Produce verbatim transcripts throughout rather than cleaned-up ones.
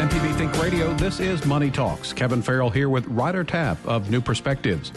M P B Think Radio, this is Money Talks. Kevin Farrell here with Ryder Taff of New Perspectives.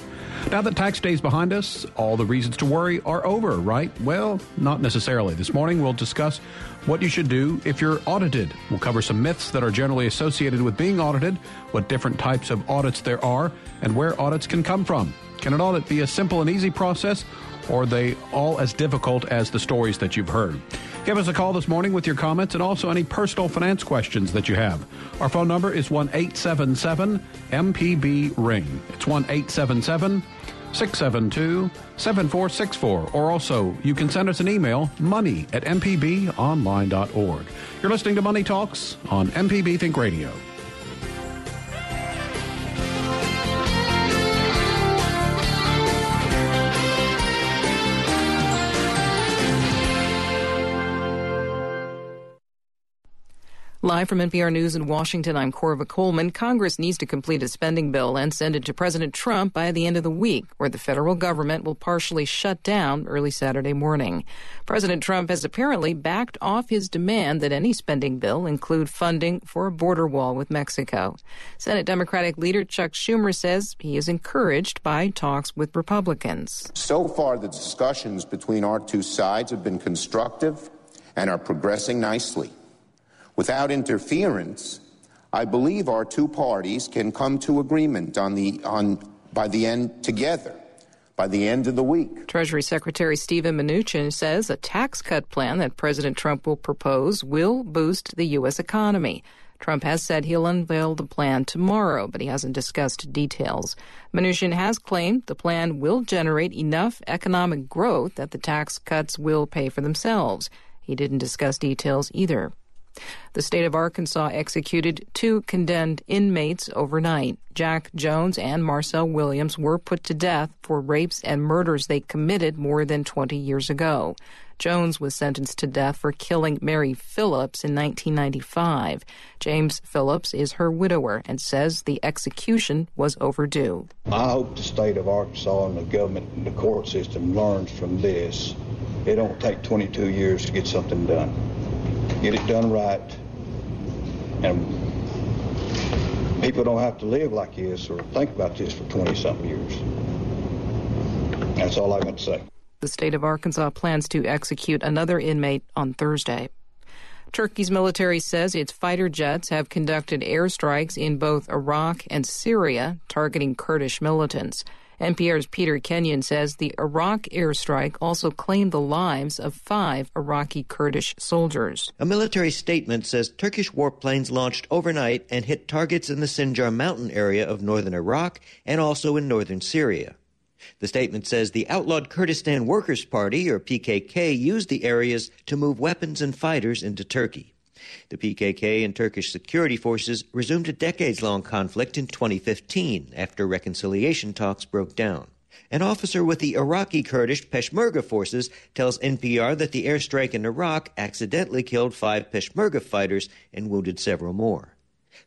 Now that tax day's behind us, all the reasons to worry are over, right? Well, not necessarily. This morning we'll discuss what you should do if you're audited. We'll cover some myths that are generally associated with being audited, what different types of audits there are, and where audits can come from. Can an audit be a simple and easy process, or are they all as difficult as the stories that you've heard? Give us a call this morning with your comments and also any personal finance questions that you have. Our phone number is one eight seven seven M P B ring. It's one eight seven seven six seven two seven four six four. Or also, you can send us an email, money at m p b online dot org. You're listening to Money Talks on M P B Think Radio. Live from N P R News in Washington, I'm Corva Coleman. Congress needs to complete a spending bill and send it to President Trump by the end of the week, or the federal government will partially shut down early Saturday morning. President Trump has apparently backed off his demand that any spending bill include funding for a border wall with Mexico. Senate Democratic leader Chuck Schumer says he is encouraged by talks with Republicans. So far, the discussions between our two sides have been constructive and are progressing nicely. Without interference, I believe our two parties can come to agreement on the on by the end together by the end of the week. Treasury Secretary Steven Mnuchin says a tax cut plan that President Trump will propose will boost the U S economy. Trump has said he'll unveil the plan tomorrow, but he hasn't discussed details. Mnuchin has claimed the plan will generate enough economic growth that the tax cuts will pay for themselves. He didn't discuss details either. The state of Arkansas executed two condemned inmates overnight. Jack Jones and Marcel Williams were put to death for rapes and murders they committed more than twenty years ago. Jones was sentenced to death for killing Mary Phillips in nineteen ninety-five. James Phillips is her widower and says the execution was overdue. I hope the state of Arkansas and the government and the court system learns from this. It don't take twenty-two years to get something done. Get it done right, and people don't have to live like this or think about this for twenty-something years. That's all I got to say. The state of Arkansas plans to execute another inmate on Thursday. Turkey's military says its fighter jets have conducted airstrikes in both Iraq and Syria, targeting Kurdish militants. N P R's Peter Kenyon says the Iraq airstrike also claimed the lives of five Iraqi Kurdish soldiers. A military statement says Turkish warplanes launched overnight and hit targets in the Sinjar mountain area of northern Iraq and also in northern Syria. The statement says the outlawed Kurdistan Workers' Party, or P K K, used the areas to move weapons and fighters into Turkey. The P K K and Turkish security forces resumed a decades-long conflict in twenty fifteen after reconciliation talks broke down. An officer with the Iraqi Kurdish Peshmerga forces tells N P R that the airstrike in Iraq accidentally killed five Peshmerga fighters and wounded several more.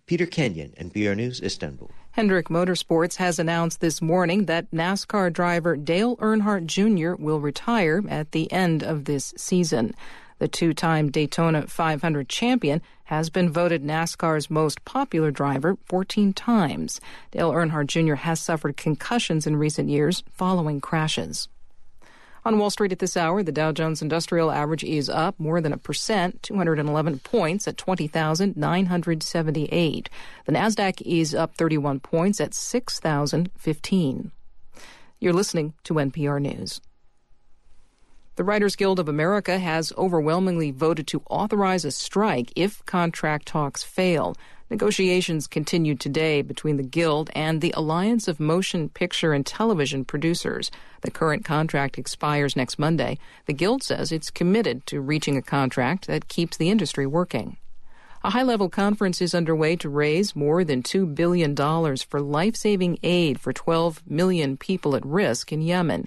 Peter Kenyon, N P R News, Istanbul. Hendrick Motorsports has announced this morning that NASCAR driver Dale Earnhardt Junior will retire at the end of this season. The two-time Daytona five hundred champion has been voted NASCAR's most popular driver fourteen times. Dale Earnhardt Junior has suffered concussions in recent years following crashes. On Wall Street at this hour, the Dow Jones Industrial Average is up more than a percent, two hundred eleven points at twenty thousand nine hundred seventy-eight. The Nasdaq is up thirty-one points at six thousand fifteen. You're listening to N P R News. The Writers Guild of America has overwhelmingly voted to authorize a strike if contract talks fail. Negotiations continue today between the Guild and the Alliance of Motion Picture and Television Producers. The current contract expires next Monday. The Guild says it's committed to reaching a contract that keeps the industry working. A high-level conference is underway to raise more than two billion dollars for life-saving aid for twelve million people at risk in Yemen.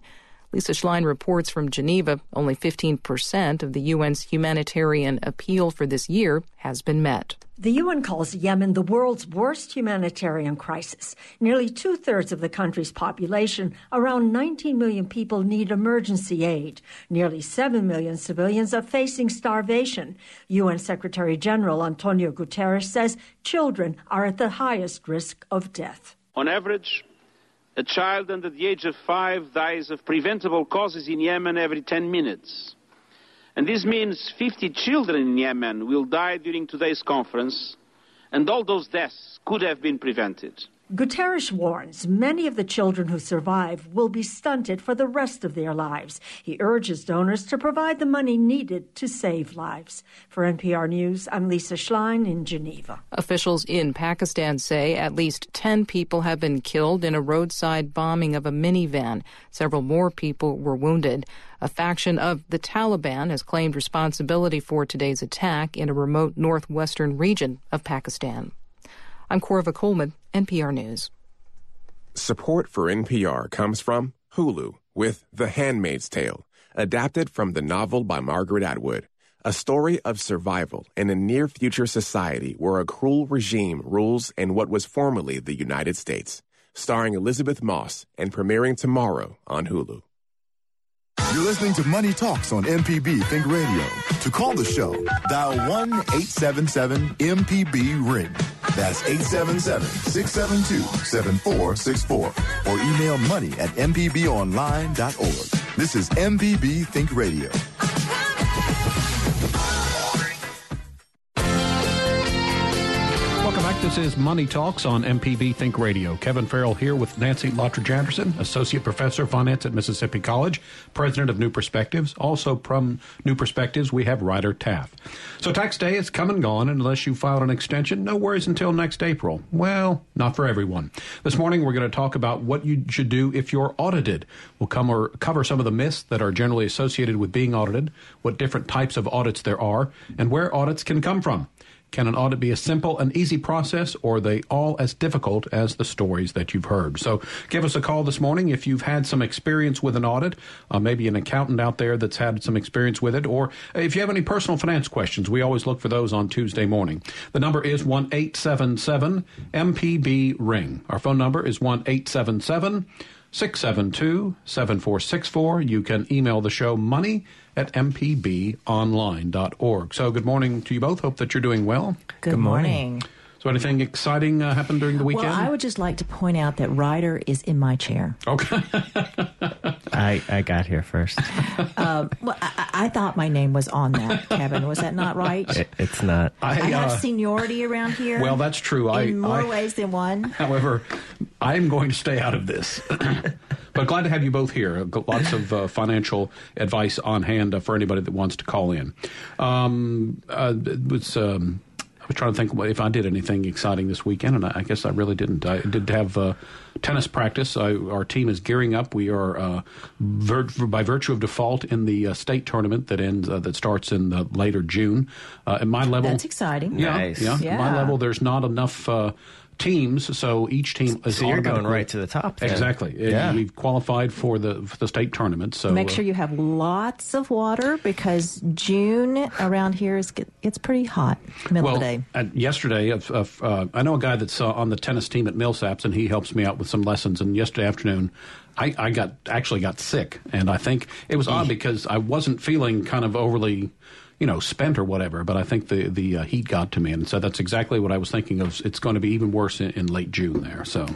Lisa Schlein reports from Geneva only fifteen percent of the U N's humanitarian appeal for this year has been met. The U N calls Yemen the world's worst humanitarian crisis. Nearly two-thirds of the country's population, around nineteen million people, need emergency aid. Nearly seven million civilians are facing starvation. U N Secretary General Antonio Guterres says children are at the highest risk of death. On average, a child under the age of five dies of preventable causes in Yemen every ten minutes. And this means fifty children in Yemen will die during today's conference, and all those deaths could have been prevented. Guterres warns many of the children who survive will be stunted for the rest of their lives. He urges donors to provide the money needed to save lives. For N P R News, I'm Lisa Schlein in Geneva. Officials in Pakistan say at least ten people have been killed in a roadside bombing of a minivan. Several more people were wounded. A faction of the Taliban has claimed responsibility for today's attack in a remote northwestern region of Pakistan. I'm Corva Coleman, N P R News. Support for N P R comes from Hulu with The Handmaid's Tale, adapted from the novel by Margaret Atwood, a story of survival in a near-future society where a cruel regime rules in what was formerly the United States, starring Elizabeth Moss and premiering tomorrow on Hulu. You're listening to Money Talks on M P B Think Radio. To call the show, dial one eight seven seven M P B ring. That's eight seven seven, six seven two, seven four six four. Or email money at m p b online dot org. This is M P B Think Radio. This is Money Talks on M P B Think Radio. Kevin Farrell here with Nancy Lottridge Anderson, Associate Professor of Finance at Mississippi College, President of New Perspectives. Also from New Perspectives, we have Ryder Taff. So tax day is come and gone, and unless you filed an extension, no worries until next April. Well, not for everyone. This morning, we're going to talk about what you should do if you're audited. We'll come or cover some of the myths that are generally associated with being audited, what different types of audits there are, and where audits can come from. Can an audit be a simple and easy process, or are they all as difficult as the stories that you've heard? So give us a call this morning if you've had some experience with an audit, uh, maybe an accountant out there that's had some experience with it, or if you have any personal finance questions. We always look for those on Tuesday morning. The number is one eight seven seven M P B ring. Our phone number is one eight seven seven, six seven two, seven four six four. You can email the show money at m p b online dot org. So good morning to you both. Hope that you're doing well. Good, good morning. morning. So anything exciting uh, happened during the weekend? Well, I would just like to point out that Ryder is in my chair. Okay. I, I got here first. Uh, well, I, I thought my name was on that, Kevin. Was that not right? It, it's not. I, I have uh, seniority around here. Well, that's true. In I, more I, ways than one. However, I'm going to stay out of this. But glad to have you both here. Lots of uh, financial advice on hand uh, for anybody that wants to call in. Um, uh, it was... Um, I was trying to think if I did anything exciting this weekend, and I guess I really didn't. I did have uh, tennis practice. I, our team is gearing up. We are, uh, vir- by virtue of default, in the uh, state tournament that ends uh, that starts in the later June. Uh, at my level, that's exciting. Yeah, nice. yeah. yeah. At my level, there's not enough. Uh, teams, so each team is so you're going right to the top then. Exactly. Yeah. We've qualified for the for the state tournament. So make sure you have lots of water, because June around here is it's pretty hot middle well, of the day. Uh, yesterday, uh, uh, I know a guy that's uh, on the tennis team at Millsaps, and he helps me out with some lessons. And yesterday afternoon, I, I got actually got sick, and I think it was odd because I wasn't feeling kind of overly, you know, spent or whatever, but I think the, the uh, heat got to me, and so that's exactly what I was thinking of. It's going to be even worse in, in late June there, so.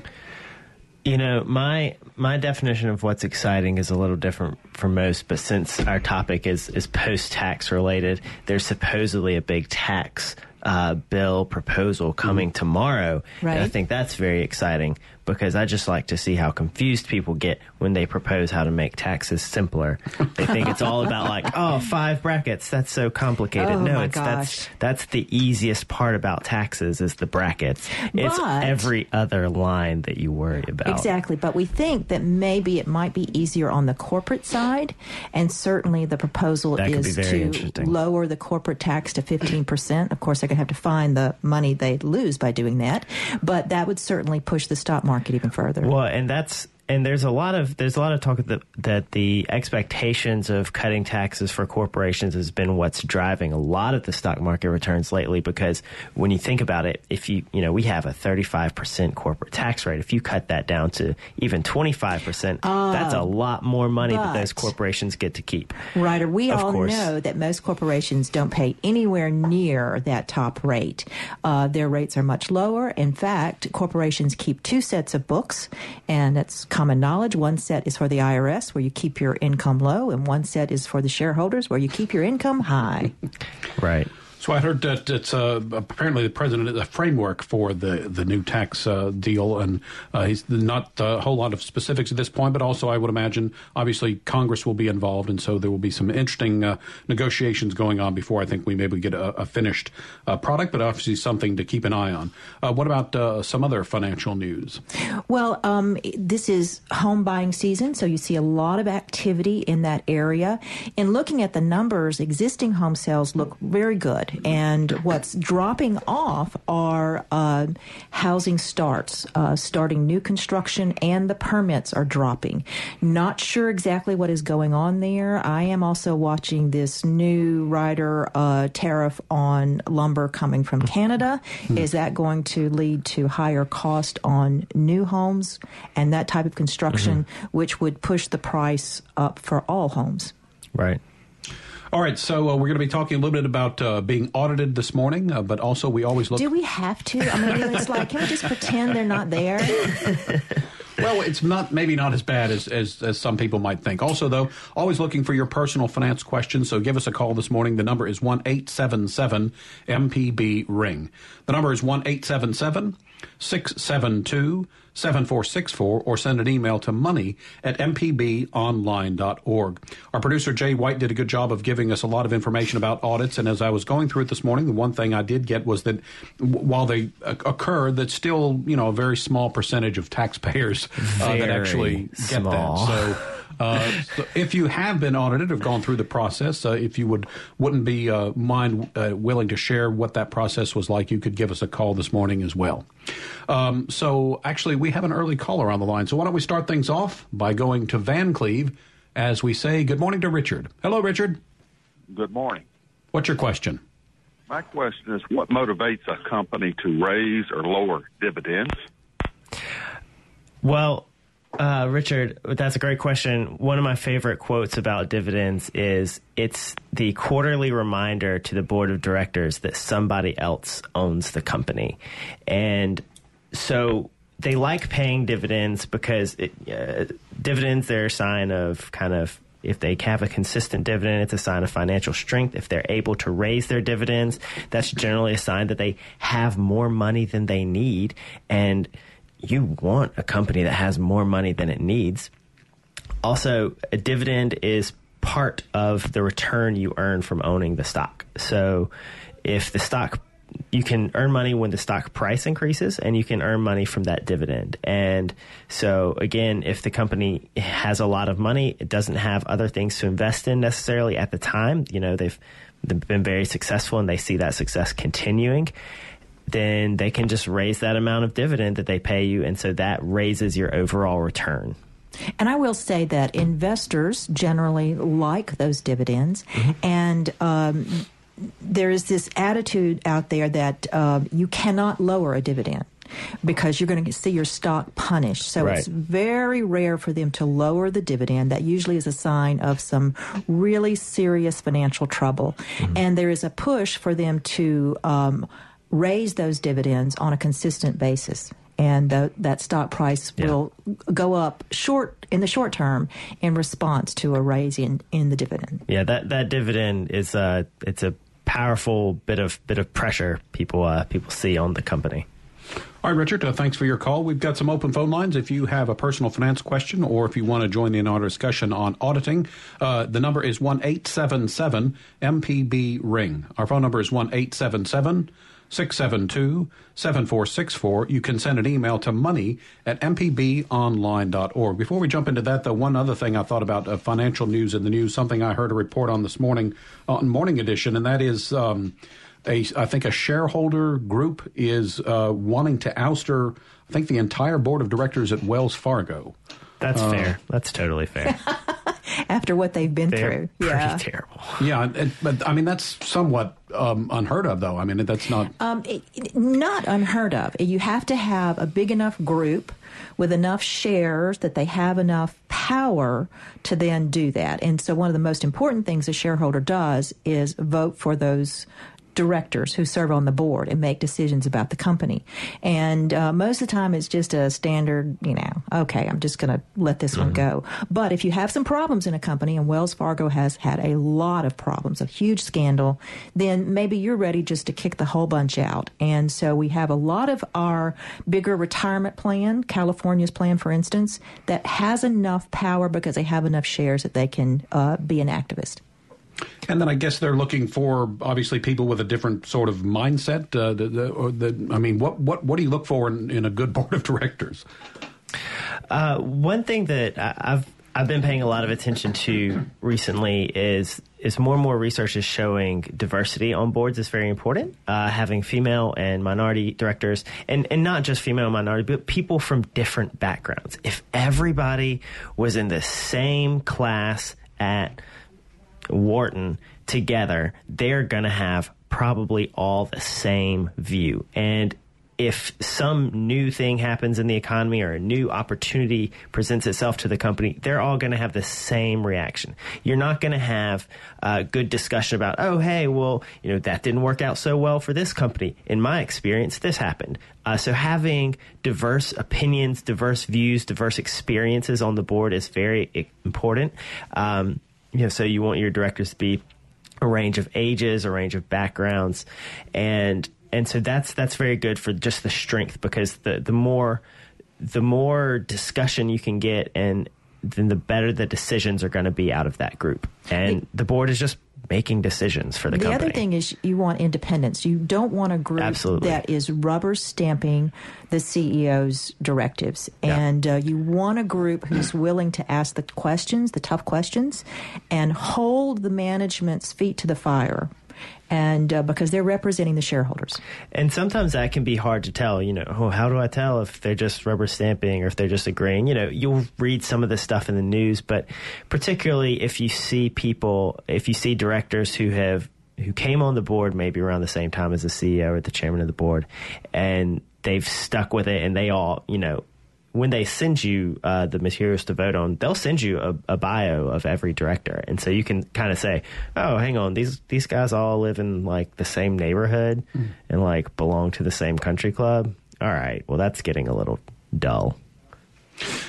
You know, my my definition of what's exciting is a little different from most, but since our topic is, is post-tax related, there's supposedly a big tax uh, bill proposal coming mm-hmm. tomorrow, right. And I think that's very exciting, because I just like to see how confused people get when they propose how to make taxes simpler. They think it's all about like, oh, five brackets, that's so complicated. Oh, no, it's gosh. that's that's the easiest part about taxes is the brackets. But it's every other line that you worry about. Exactly, but we think that maybe it might be easier on the corporate side, and certainly the proposal that is to lower the corporate tax to fifteen percent. Of course, they're going to have to find the money they'd lose by doing that, but that would certainly push the stock market market even further. Well, and that's And there's a lot of there's a lot of talk that that the expectations of cutting taxes for corporations has been what's driving a lot of the stock market returns lately. Because when you think about it, if you you know we have a thirty-five percent corporate tax rate, if you cut that down to even twenty-five percent, uh, that's a lot more money that those corporations get to keep. Ryder, we of all course. know that most corporations don't pay anywhere near that top rate. Uh, their rates are much lower. In fact, corporations keep two sets of books, and that's common knowledge. One set is for the I R S, where you keep your income low, and one set is for the shareholders, where you keep your income high. Right. So I heard that it's uh, apparently the president is a framework for the, the new tax uh, deal, and uh, he's not a whole lot of specifics at this point, but also I would imagine, obviously, Congress will be involved, and so there will be some interesting uh, negotiations going on before I think we maybe get a, a finished uh, product, but obviously something to keep an eye on. Uh, what about uh, some other financial news? Well, um, this is home buying season, so you see a lot of activity in that area. In looking at the numbers, existing home sales look very good. And what's dropping off are uh, housing starts, uh, starting new construction, and the permits are dropping. Not sure exactly what is going on there. I am also watching this new Ryder uh, tariff on lumber coming from Canada. Mm-hmm. Is that going to lead to higher cost on new homes and that type of construction, mm-hmm. which would push the price up for all homes? Right. All right, so uh, we're going to be talking a little bit about uh, being audited this morning, uh, but also we always look... Do we have to? I mean, it's like, can we just pretend they're not there? Well, it's not maybe not as bad as, as, as some people might think. Also, though, always looking for your personal finance questions, so give us a call this morning. The number is one eight seven seven M P B ring. The number is one eight seven seven six seven two seven four six four, or send an email to money at m p b online dot org. Our producer, Jay White, did a good job of giving us a lot of information about audits, and as I was going through it this morning, the one thing I did get was that while they occur, that's still, you know, a very small percentage of taxpayers uh, that actually get that. So... Uh, so if you have been audited or gone through the process, uh, if you would, wouldn't be uh, mind uh, willing to share what that process was like, you could give us a call this morning as well. Um, so actually, we have an early caller on the line. So why don't we start things off by going to Van Cleve as we say good morning to Richard. Hello, Richard. Good morning. What's your question? My question is, what motivates a company to raise or lower dividends? Well... Uh, Richard, that's a great question. One of my favorite quotes about dividends is it's the quarterly reminder to the board of directors that somebody else owns the company. And so they like paying dividends because it, uh, dividends, they're a sign of kind of, if they have a consistent dividend, it's a sign of financial strength. If they're able to raise their dividends, that's generally a sign that they have more money than they need. And you want a company that has more money than it needs. Also, a dividend is part of the return you earn from owning the stock. So if the stock, you can earn money when the stock price increases, and you can earn money from that dividend. And so, again, if the company has a lot of money, it doesn't have other things to invest in necessarily at the time, you know, they've, they've been very successful and they see that success continuing, then they can just raise that amount of dividend that they pay you, and so that raises your overall return. And I will say that investors generally like those dividends, mm-hmm. and um, there is this attitude out there that uh, you cannot lower a dividend because you're going to see your stock punished. So right. It's very rare for them to lower the dividend. That usually is a sign of some really serious financial trouble. Mm-hmm. And there is a push for them to... Um, raise those dividends on a consistent basis, and the, that stock price yeah. will go up short in the short term in response to a raise in, in the dividend. Yeah, that, that dividend is uh, it's a powerful bit of bit of pressure people uh, people see on the company. All right, Richard, uh, thanks for your call. We've got some open phone lines. If you have a personal finance question or if you want to join in our discussion on auditing, uh, the number is one eight seven seven M P B ring. Our phone number is one eight seven seven six seven two seven four six four. You can send an email to money at m p b online dot org. Before we jump into that, though, one other thing I thought about uh, financial news in the news, something I heard a report on this morning on Morning Edition, and that is... Um, A, I think a shareholder group is uh, wanting to ouster, I think, the entire board of directors at Wells Fargo. That's uh, fair. That's totally fair. After what they've been They're through. Yeah. Pretty terrible. Yeah, it, but I mean, that's somewhat um, unheard of, though. I mean, that's not... Um, it, not unheard of. You have to have a big enough group with enough shares that they have enough power to then do that. And so one of the most important things a shareholder does is vote for those directors who serve on the board and make decisions about the company. And uh, most of the time it's just a standard, you know, okay, I'm just going to let this mm-hmm. one go. But if you have some problems in a company, and Wells Fargo has had a lot of problems, a huge scandal, then maybe you're ready just to kick the whole bunch out. And so we have a lot of our bigger retirement plan, California's plan, for instance, that has enough power because they have enough shares that they can uh, be an activist. And then I guess they're looking for, obviously, people with a different sort of mindset. Uh, the, the, or the, I mean, what, what, what do you look for in, in a good board of directors? Uh, one thing that I've I've been paying a lot of attention to recently is is more and more research is showing diversity on boards is very important. Uh, having female and minority directors, and, and not just female and minority, but people from different backgrounds. If everybody was in the same class at Wharton together, they're going to have probably all the same view. And if some new thing happens in the economy or a new opportunity presents itself to the company, they're all going to have the same reaction. You're not going to have a good discussion about, oh, hey, well, you know, that didn't work out so well for this company. In my experience, this happened. Uh, so having diverse opinions, diverse views, diverse experiences on the board is very important. Um, You know, so you want your directors to be a range of ages, a range of backgrounds. And and so that's that's very good for just the strength, because the, the more the more discussion you can get, and then the better the decisions are going to be out of that group. And the board is just making decisions for the, the company. The other thing is you want independence. You don't want a group Absolutely. That is rubber stamping the C E O's directives. Yeah. And uh, you want a group who's willing to ask the questions, the tough questions, and hold the management's feet to the fire. And uh, because they're representing the shareholders. And sometimes that can be hard to tell, you know, oh, how do I tell if they're just rubber stamping or if they're just agreeing? You know, you'll read some of this stuff in the news, but particularly if you see people, if you see directors who have, who came on the board maybe around the same time as the C E O or the chairman of the board, and they've stuck with it, and they all, you know, when they send you uh, the materials to vote on, they'll send you a, a bio of every director. And so you can kind of say, oh, hang on, these these guys all live in, like, the same neighborhood mm. and, like, belong to the same country club. All right, well, that's getting a little dull.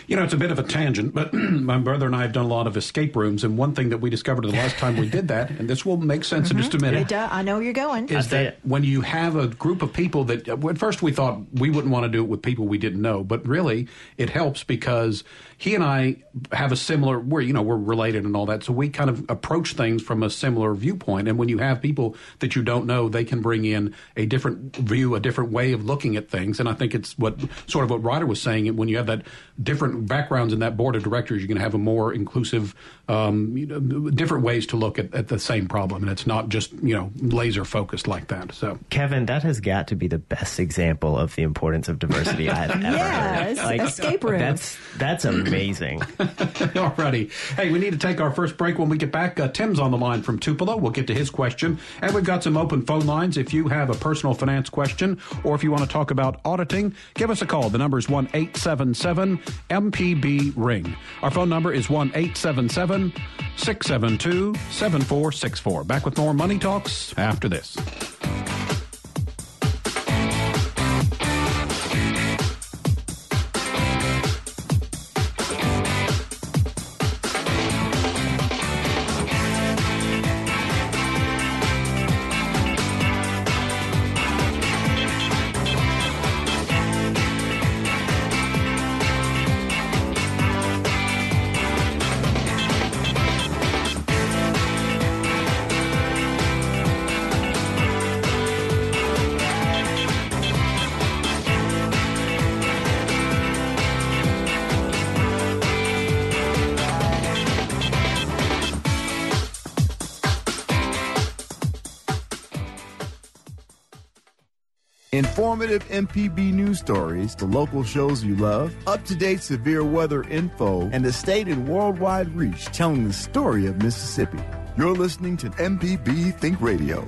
You know, it's a bit of a tangent, but my brother and I have done a lot of escape rooms, and one thing that we discovered the last time we did that, and this will make sense mm-hmm. in just a minute. It does. I know where you're going. Is that when you have a group of people that, at first we thought we wouldn't want to do it with people we didn't know, but really it helps because he and I have a similar, we're, you know, we're related and all that, so we kind of approach things from a similar viewpoint, and when you have people that you don't know, they can bring in a different view, a different way of looking at things, and I think it's what sort of what Ryder was saying, when you have that different backgrounds in that board of directors, you're going to have a more inclusive, um, you know, different ways to look at, at the same problem. And it's not just, you know, laser focused like that. So, Kevin, that has got to be the best example of the importance of diversity I've ever yes, heard. Like, escape room. That's, that's amazing. Alrighty. Hey, we need to take our first break. When we get back, uh, Tim's on the line from Tupelo. We'll get to his question. And we've got some open phone lines. If you have a personal finance question, or if you want to talk about auditing, give us a call. The number is one eight seven seven M P B ring. Our phone number is one eight seven seven six seven two seven four six four. Back with more Money Talks after this. Informative M P B news stories, the local shows you love, up-to-date severe weather info, and the state and worldwide reach telling the story of Mississippi. You're listening to M P B Think Radio.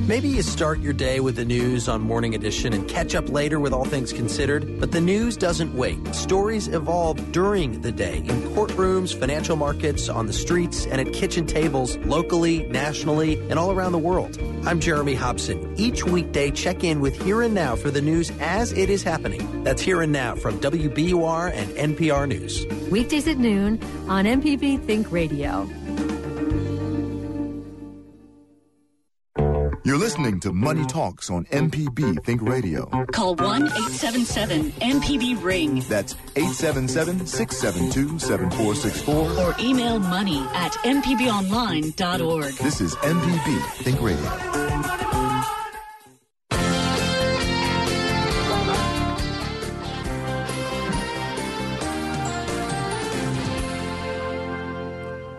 Maybe you start your day with the news on Morning Edition and catch up later with All Things Considered, but the news doesn't wait. Stories evolve during the day in courtrooms, financial markets, on the streets, and at kitchen tables locally, nationally, and all around the world. I'm Jeremy Hobson. Each weekday, check in with Here and Now for the news as it is happening. That's Here and Now from W B U R and N P R News. Weekdays at noon on M P B Think Radio. You're listening to Money Talks on M P B Think Radio. Call one eight seven seven M P B RING. That's eight seven seven, six seven two, seven four six four. Or email money at m p b online dot org. This is M P B Think Radio.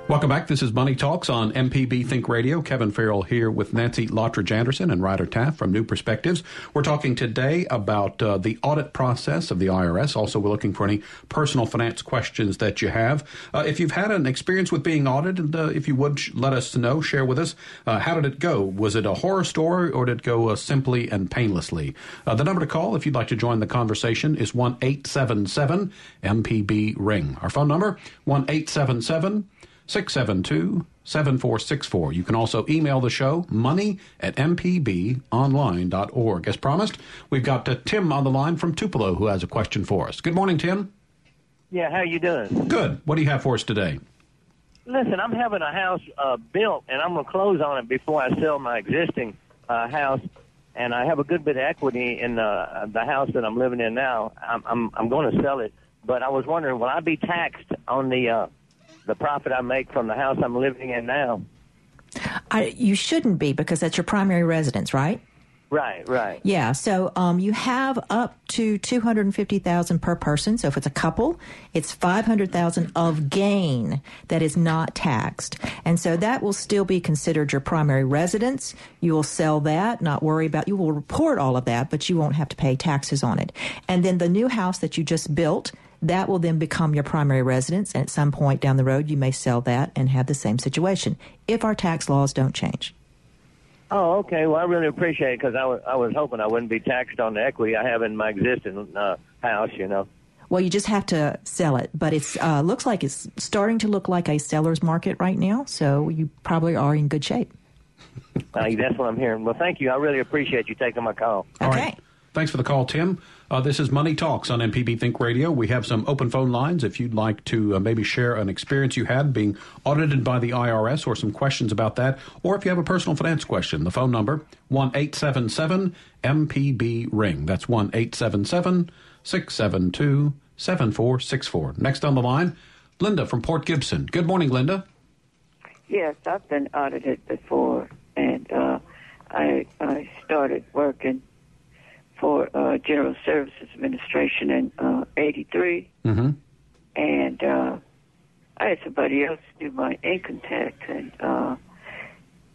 Welcome back. This is Money Talks on M P B Think Radio. Kevin Farrell here with Nancy Lottridge Anderson and Ryder Taff from New Perspectives. We're talking today about uh, the audit process of the I R S. Also, we're looking for any personal finance questions that you have. Uh, if you've had an experience with being audited, uh, if you would let us know, share with us, uh, how did it go? Was it a horror story or did it go uh, simply and painlessly? Uh, the number to call if you'd like to join the conversation is one eight seven seven M P B RING. Our phone number, one eight seven seven, six seven two, seven four six four. You can also email the show, money at m p b online dot org. As promised, we've got uh, Tim on the line from Tupelo who has a question for us. Good morning, Tim. Yeah, how you doing? Good. What do you have for us today? Listen, I'm having a house uh, built, and I'm going to close on it before I sell my existing uh, house, and I have a good bit of equity in uh, the house that I'm living in now. I'm, I'm, I'm going to sell it, but I was wondering, will I be taxed on the... Uh, the profit I make from the house I'm living in now? I, you shouldn't be, because that's your primary residence, right? Right, right. Yeah, so um, you have up to two hundred fifty thousand dollars per person. So if it's a couple, it's five hundred thousand dollars of gain that is not taxed. And so that will still be considered your primary residence. You will sell that, not worry about, you will report all of that, but you won't have to pay taxes on it. And then the new house that you just built, that will then become your primary residence, and at some point down the road, you may sell that and have the same situation if our tax laws don't change. Oh, okay. Well, I really appreciate it, because I, w- I was hoping I wouldn't be taxed on the equity I have in my existing uh, house, you know. Well, you just have to sell it, but it uh, looks like it's starting to look like a seller's market right now, so you probably are in good shape. uh, that's what I'm hearing. Well, thank you. I really appreciate you taking my call. Okay. All right. Thanks for the call, Tim. Uh, this is Money Talks on M P B Think Radio. We have some open phone lines. If you'd like to uh, maybe share an experience you had being audited by the I R S or some questions about that, or if you have a personal finance question, the phone number, one eight seven seven M P B RING. That's one eight seven seven, six seven two, seven four six four. Next on the line, Linda from Port Gibson. Good morning, Linda. Yes, I've been audited before, and uh, I, I started working for uh, General Services Administration in uh, eighty-three, mm-hmm. and uh, I had somebody else do my income tax, and uh,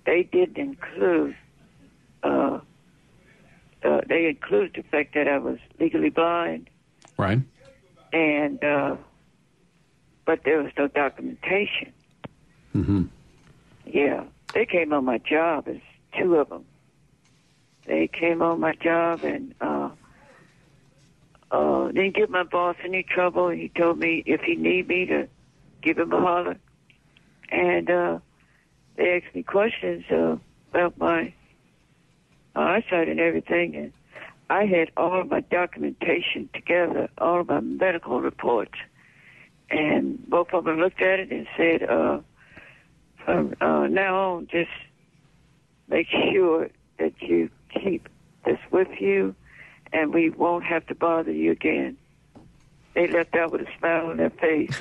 they didn't include, uh, uh, they included the fact that I was legally blind. Right. And, uh, but there was no documentation. Mm-hmm. Yeah, they came on my job, as two of them. They came on my job and uh, uh, didn't give my boss any trouble. He told me if he needed me to give him a holler. And uh, they asked me questions uh, about my eyesight and everything. And I had all of my documentation together, all of my medical reports. And both of them looked at it and said, uh, from uh, now on, just make sure that you keep this with you, and we won't have to bother you again. They left out with a smile on their face.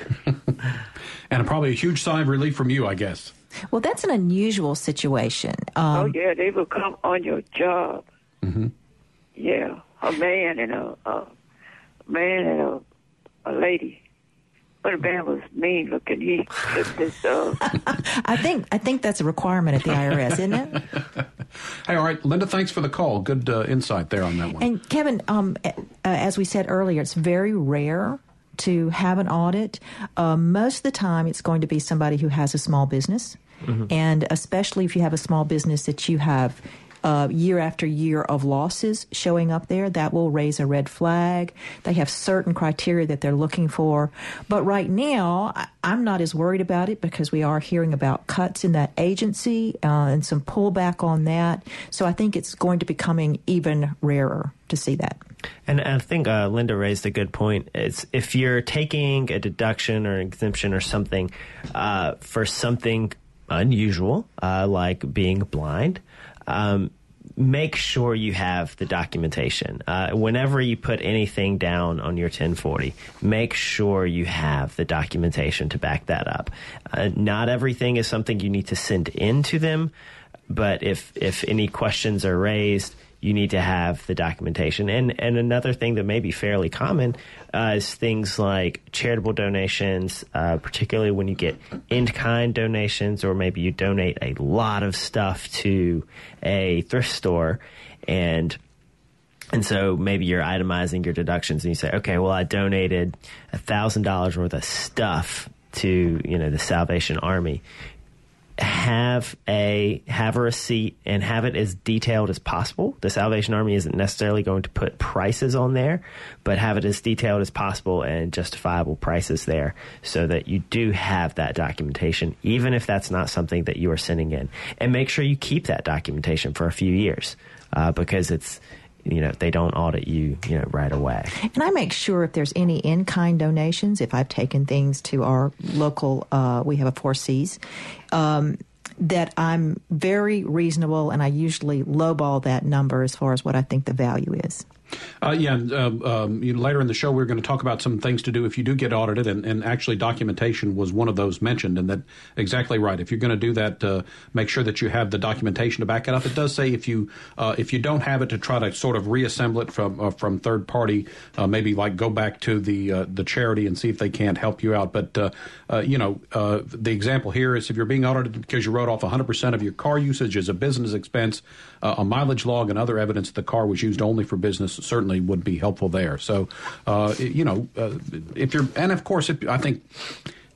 And probably a huge sigh of relief from you, I guess. Well, that's an unusual situation. Um, oh, yeah, they will come on your job. Mm-hmm. Yeah, a man and a, a man and a, a lady. But a man was mean looking. He took this. Uh... I think I think that's a requirement at the I R S, isn't it? Hey, all right, Linda, thanks for the call. Good uh, insight there on that one. And Kevin, um, uh, as we said earlier, it's very rare to have an audit. Uh, most of the time it's going to be somebody who has a small business, mm-hmm. and especially if you have a small business that you have Uh, year after year of losses showing up there, that will raise a red flag. They have certain criteria that they're looking for. But right now, I, I'm not as worried about it because we are hearing about cuts in that agency uh, and some pullback on that. So I think it's going to be becoming even rarer to see that. And I think uh, Linda raised a good point. It's if you're taking a deduction or an exemption or something uh, for something unusual, uh, like being blind, Um, make sure you have the documentation. Uh, whenever you put anything down on your ten forty, make sure you have the documentation to back that up. Uh, not everything is something you need to send in to them, but if if any questions are raised, you need to have the documentation. And and another thing that may be fairly common uh, is things like charitable donations, uh, particularly when you get in-kind donations, or maybe you donate a lot of stuff to a thrift store. And and so maybe you're itemizing your deductions and you say, okay, well, I donated one thousand dollars worth of stuff to, you know, the Salvation Army. Have a have a receipt and have it as detailed as possible. The Salvation Army isn't necessarily going to put prices on there, but have it as detailed as possible and justifiable prices there so that you do have that documentation, even if that's not something that you are sending in. And make sure you keep that documentation for a few years uh, because it's, you know, they don't audit you, you know, right away. And I make sure if there's any in-kind donations, if I've taken things to our local, uh, we have a Four C's, um, that I'm very reasonable, and I usually lowball that number as far as what I think the value is. Uh, yeah, uh, um, you know, later in the show, we're going to talk about some things to do if you do get audited, and, and actually documentation was one of those mentioned, and that exactly right. If you're going to do that, uh, make sure that you have the documentation to back it up. It does say if you uh, if you don't have it, to try to sort of reassemble it from uh, from third party, uh, maybe like go back to the uh, the charity and see if they can't help you out. But uh, uh, you know, uh, the example here is if you're being audited because you wrote off one hundred percent of your car usage as a business expense, uh, a mileage log and other evidence that the car was used only for business certainly would be helpful there. So, uh, you know, uh, if you're, and of course, if, I think,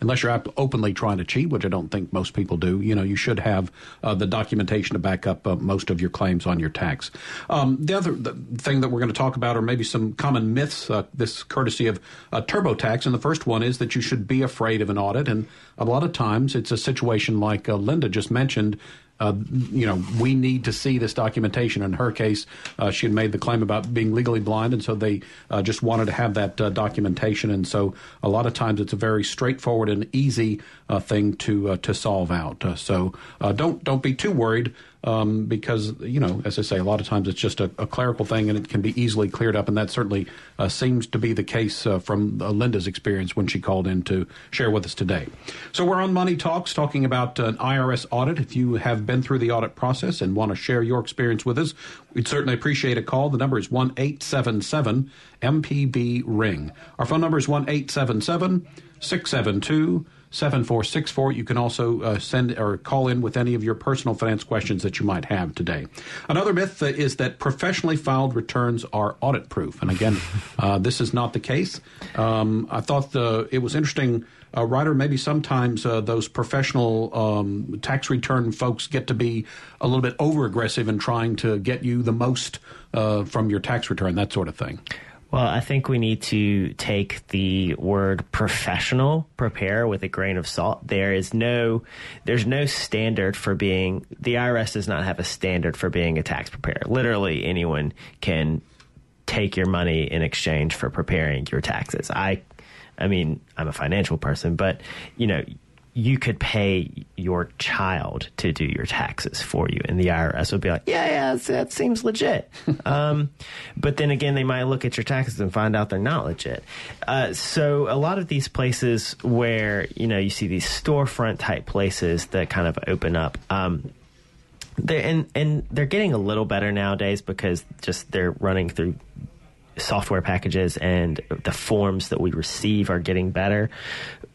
unless you're openly trying to cheat, which I don't think most people do, you know, you should have uh, the documentation to back up uh, most of your claims on your tax. Um, the other the thing that we're going to talk about are maybe some common myths, uh, this courtesy of uh, TurboTax. And the first one is that you should be afraid of an audit. And a lot of times it's a situation like uh, Linda just mentioned. Uh, you know, we need to see this documentation. In her case, uh, she had made the claim about being legally blind, and so they uh, just wanted to have that uh, documentation. And so a lot of times it's a very straightforward and easy uh, thing to uh, to solve out. Uh, so uh, don't don't be too worried um, because, you know, as I say, a lot of times it's just a, a clerical thing and it can be easily cleared up. And that certainly uh, seems to be the case uh, from uh, Linda's experience when she called in to share with us today. So we're on Money Talks talking about an I R S audit. If you have been Been through the audit process and want to share your experience with us, we'd certainly appreciate a call. The number is one eight seven seven M P B ring. Our phone number is one eight seven seven six seven two seven four six four. You can also uh, send or call in with any of your personal finance questions that you might have today. Another myth uh, is that professionally filed returns are audit proof. And again, uh, this is not the case. Um, I thought the, it was interesting. Uh, Ryder, maybe sometimes uh, those professional um, tax return folks get to be a little bit over-aggressive in trying to get you the most uh, from your tax return, that sort of thing. Well, I think we need to take the word professional prepare with a grain of salt. There is no, there's no standard for being, the I R S does not have a standard for being a tax preparer. Literally anyone can take your money in exchange for preparing your taxes. I I mean, I'm a financial person, but, you know, you could pay your child to do your taxes for you, and the I R S would be like, yeah, yeah, that seems legit. um, but then again, they might look at your taxes and find out they're not legit. Uh, so a lot of these places where, you know, you see these storefront type places that kind of open up, um, they're, and, and they're getting a little better nowadays because just they're running through software packages and the forms that we receive are getting better.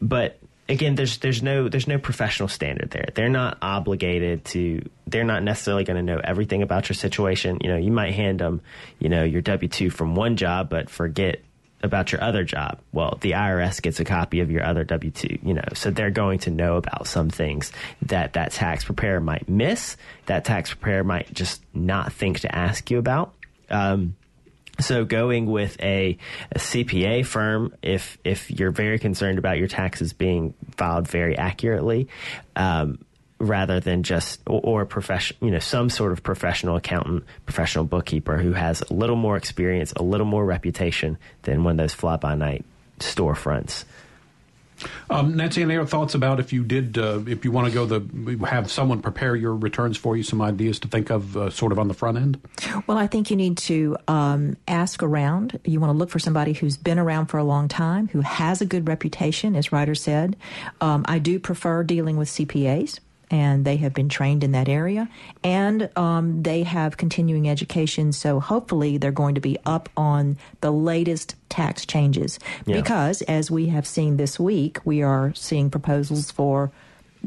But again, there's there's no there's no professional standard there. They're not obligated to. They're not necessarily going to know everything about your situation. You know, you might hand them, you know, your W two from one job, but forget about your other job. Well, the I R S gets a copy of your other W two, you know, so they're going to know about some things that that tax preparer might miss, that tax preparer might just not think to ask you about. Um, so going with a, a C P A firm, if if you're very concerned about your taxes being filed very accurately, um, rather than just, or, or a professional, you know, some sort of professional accountant, professional bookkeeper who has a little more experience, a little more reputation than one of those fly-by-night storefronts. Um, Nancy, any other thoughts about if you did, uh, if you want to go the, have someone prepare your returns for you, some ideas to think of uh, sort of on the front end? Well, I think you need to um, ask around. You want to look for somebody who's been around for a long time, who has a good reputation, as Ryder said. Um, I do prefer dealing with C P As. And they have been trained in that area, and um, they have continuing education, so hopefully they're going to be up on the latest tax changes. Yeah. Because, as we have seen this week, we are seeing proposals for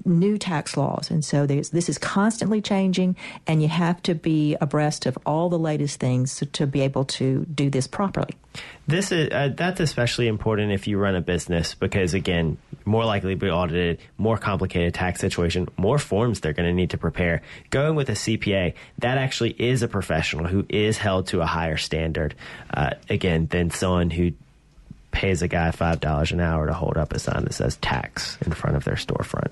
new tax laws, and so there's, this is constantly changing, and you have to be abreast of all the latest things to be able to do this properly. This is uh, that's especially important if you run a business because, again, more likely to be audited, more complicated tax situation, more forms they're going to need to prepare. Going with a C P A, that actually is a professional who is held to a higher standard, uh, again, than someone who pays a guy five dollars an hour to hold up a sign that says tax in front of their storefront.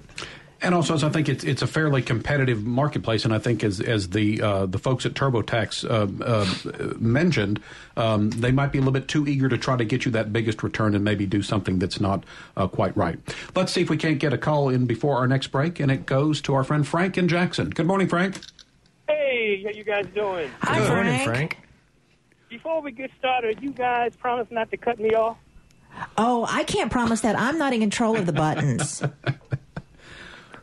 And also, as I think it's it's a fairly competitive marketplace, and I think as as the uh, the folks at TurboTax uh, uh, mentioned, um, they might be a little bit too eager to try to get you that biggest return and maybe do something that's not uh, quite right. Let's see if we can't get a call in before our next break, and it goes to our friend Frank in Jackson. Good morning, Frank. Hey, how you guys doing? Hi, Frank. Good morning, Frank. Before we get started, you guys promise not to cut me off? Oh, I can't promise that. I'm not in control of the buttons.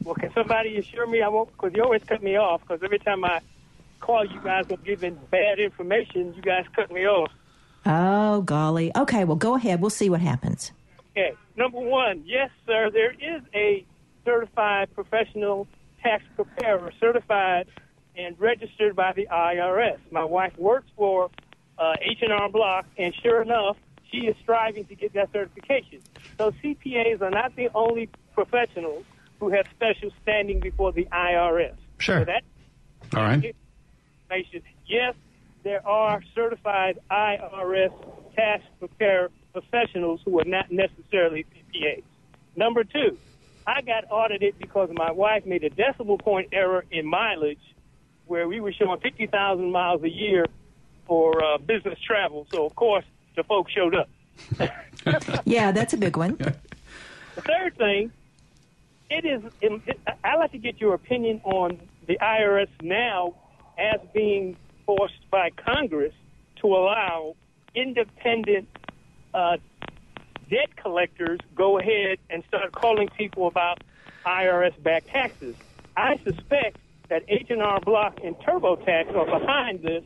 Well, can somebody assure me I won't? Because you always cut me off. Because every time I call you guys with giving bad information, you guys cut me off. Oh, golly. Okay, well, go ahead. We'll see what happens. Okay. Number one, yes, sir, there is a certified professional tax preparer, certified and registered by the I R S. My wife works for uh, H and R Block, and sure enough, she is striving to get that certification. So C P As are not the only professionals who have special standing before the I R S. Sure. So that, all right. Information. Yes, there are certified I R S tax preparer professionals who are not necessarily C P As. Number two, I got audited because my wife made a decimal point error in mileage where we were showing fifty thousand miles a year for uh, business travel. So, of course, the folks showed up. Yeah, that's a big one. The third thing, It is. It, I'd like to get your opinion on the I R S now as being forced by Congress to allow independent uh, debt collectors go ahead and start calling people about I R S-backed taxes. I suspect that H and R Block and TurboTax are behind this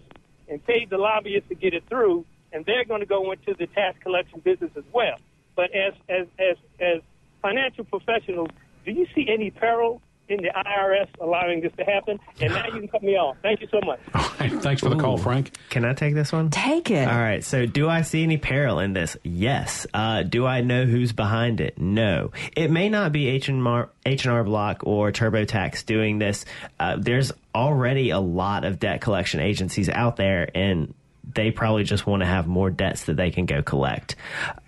and paid the lobbyists to get it through, and they're going to go into the tax collection business as well. But as as as, as financial professionals, do you see any peril in the I R S allowing this to happen? And now you can cut me off. Thank you so much. All right. Thanks for the Ooh. call, Frank. Can I take this one? Take it. All right. So do I see any peril in this? Yes. Uh, do I know who's behind it? No. It may not be H and R, H and R Block or TurboTax doing this. Uh, there's already a lot of debt collection agencies out there, and they probably just want to have more debts that they can go collect.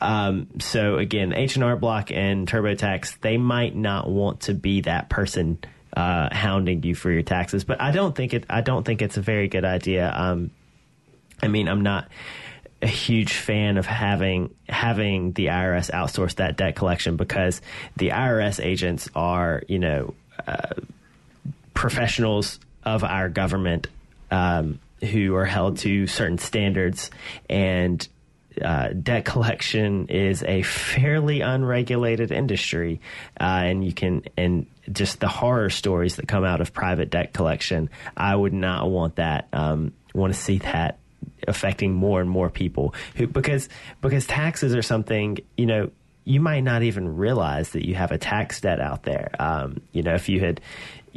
Um, so, again, H and R Block and TurboTax, they might not want to be that person uh, hounding you for your taxes. But I don't think it. I don't think it's a very good idea. Um, I mean, I'm not a huge fan of having having the I R S outsource that debt collection because the I R S agents are, you know, uh, professionals of our government. Um, who are held to certain standards, and uh, debt collection is a fairly unregulated industry, uh, and you can and just the horror stories that come out of private debt collection, I would not want that. Um, want to see that affecting more and more people who because because taxes are something, you know, you might not even realize that you have a tax debt out there. Um, you know, if you had,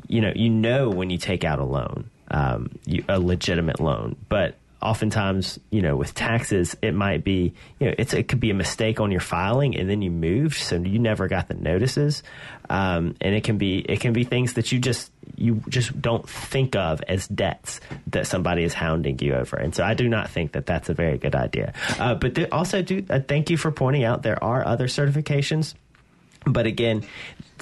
you know, you know when you take out a loan, um, you, a legitimate loan, but oftentimes, you know, with taxes, it might be, you know, it's, it could be a mistake on your filing and then you moved, so you never got the notices. Um, and it can be, it can be things that you just, you just don't think of as debts that somebody is hounding you over. And so I do not think that that's a very good idea. Uh, but th- also do, uh, thank you for pointing out there are other certifications, but again,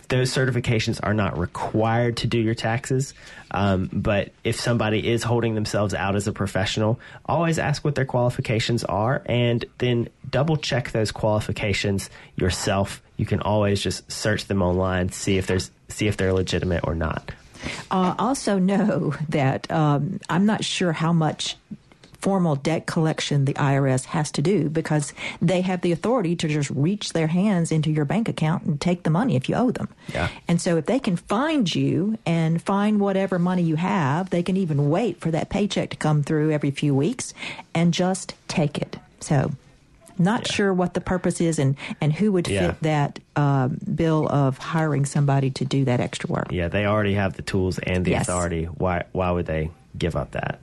those certifications are not required to do your taxes, um, but if somebody is holding themselves out as a professional, always ask what their qualifications are and then double check those qualifications yourself. You can always just search them online, see if there's see if they're legitimate or not. Uh, also know that um, I'm not sure how much formal debt collection the I R S has to do, because they have the authority to just reach their hands into your bank account and take the money if you owe them. Yeah. And so if they can find you and find whatever money you have, they can even wait for that paycheck to come through every few weeks and just take it. So not yeah. sure what the purpose is and, and who would yeah. fit that uh, bill of hiring somebody to do that extra work. Yeah, they already have the tools and the yes. authority. Why, why would they give up that?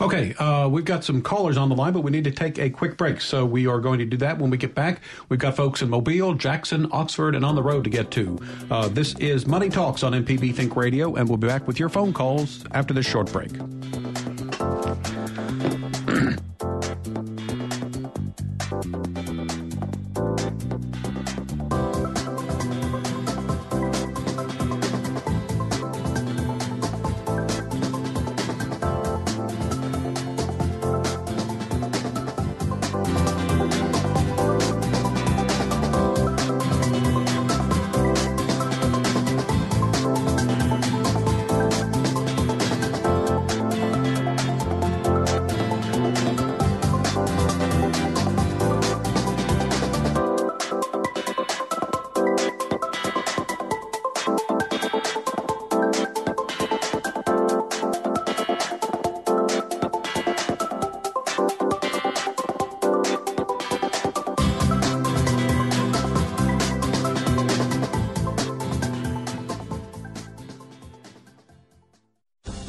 Okay, uh, we've got some callers on the line, but we need to take a quick break. So we are going to do that when we get back. We've got folks in Mobile, Jackson, Oxford, and on the road to get to. Uh, this is Money Talks on M P B Think Radio, and we'll be back with your phone calls after this short break.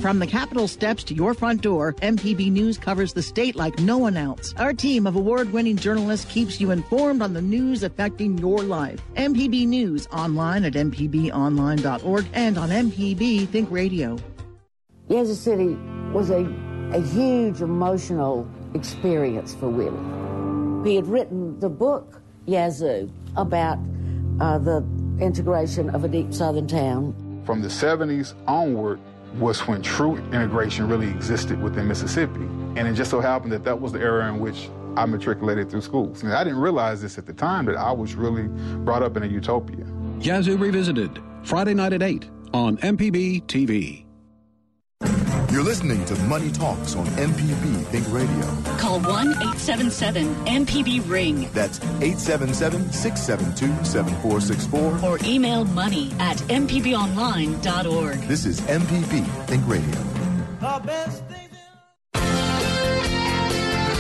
From the Capitol steps to your front door, M P B News covers the state like no one else. Our team of award-winning journalists keeps you informed on the news affecting your life. M P B News, online at m p b online dot org and on M P B Think Radio. Yazoo City was a, a huge emotional experience for Willie. He had written the book, Yazoo, about uh, the integration of a deep southern town. From the seventies onward, was when true integration really existed within Mississippi. And it just so happened that that was the era in which I matriculated through schools. And I didn't realize this at the time, that I was really brought up in a utopia. Yazoo Revisited, Friday night at eight on M P B T V. You're listening to Money Talks on M P B Think Radio. Call one eight seven seven M P B ring. That's eight seven seven, six seven two, seven four six four. Or email money at m p b online dot org. This is M P B Think Radio. The best thing in-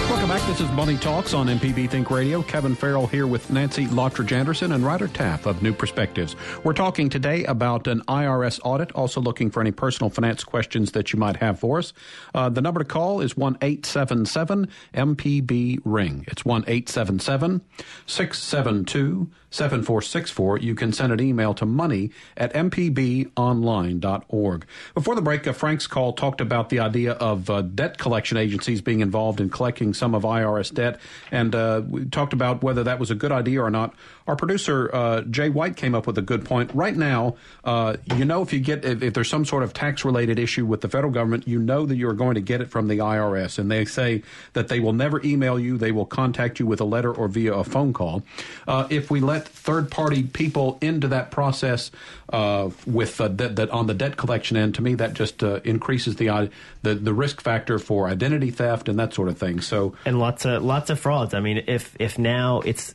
Welcome back. This is Money Talks on M P B Think Radio. Kevin Farrell here with Nancy Lottridge Anderson and Ryder Taff of New Perspectives. We're talking today about an I R S audit, also looking for any personal finance questions that you might have for us. Uh, the number to call is one eight seven seven M P B ring. It's one eight seven seven, six seven two, seven four six four. You can send an email to money at m p b online dot org. Before the break, uh, Frank's call talked about the idea of uh, debt collection agencies being involved in collecting some of I R S debt, and uh, we talked about whether that was a good idea or not. Our producer, uh, Jay White, came up with a good point. Right now, uh, you know if you get if, if there's some sort of tax-related issue with the federal government, you know that you're going to get it from the I R S, and they say that they will never email you. They will contact you with a letter or via a phone call. Uh, if we let third-party people into that process uh, with uh, that, that on the debt collection end, to me, that just uh, increases the, uh, the the risk factor for identity theft and that sort of thing. So and lots of lots of frauds. I mean, if if now it's.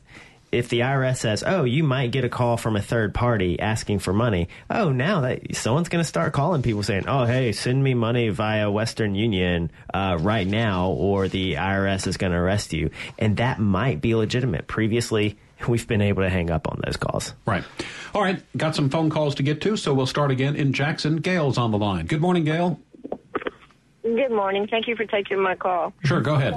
If the I R S says, oh, you might get a call from a third party asking for money, oh, now that someone's going to start calling people saying, oh, hey, send me money via Western Union uh, right now or the I R S is going to arrest you. And that might be legitimate. Previously, we've been able to hang up on those calls. Right. All right. Got some phone calls to get to, so we'll start again in Jackson. Gail's on the line. Good morning, Gail. Good morning. Thank you for taking my call. Sure. Go ahead.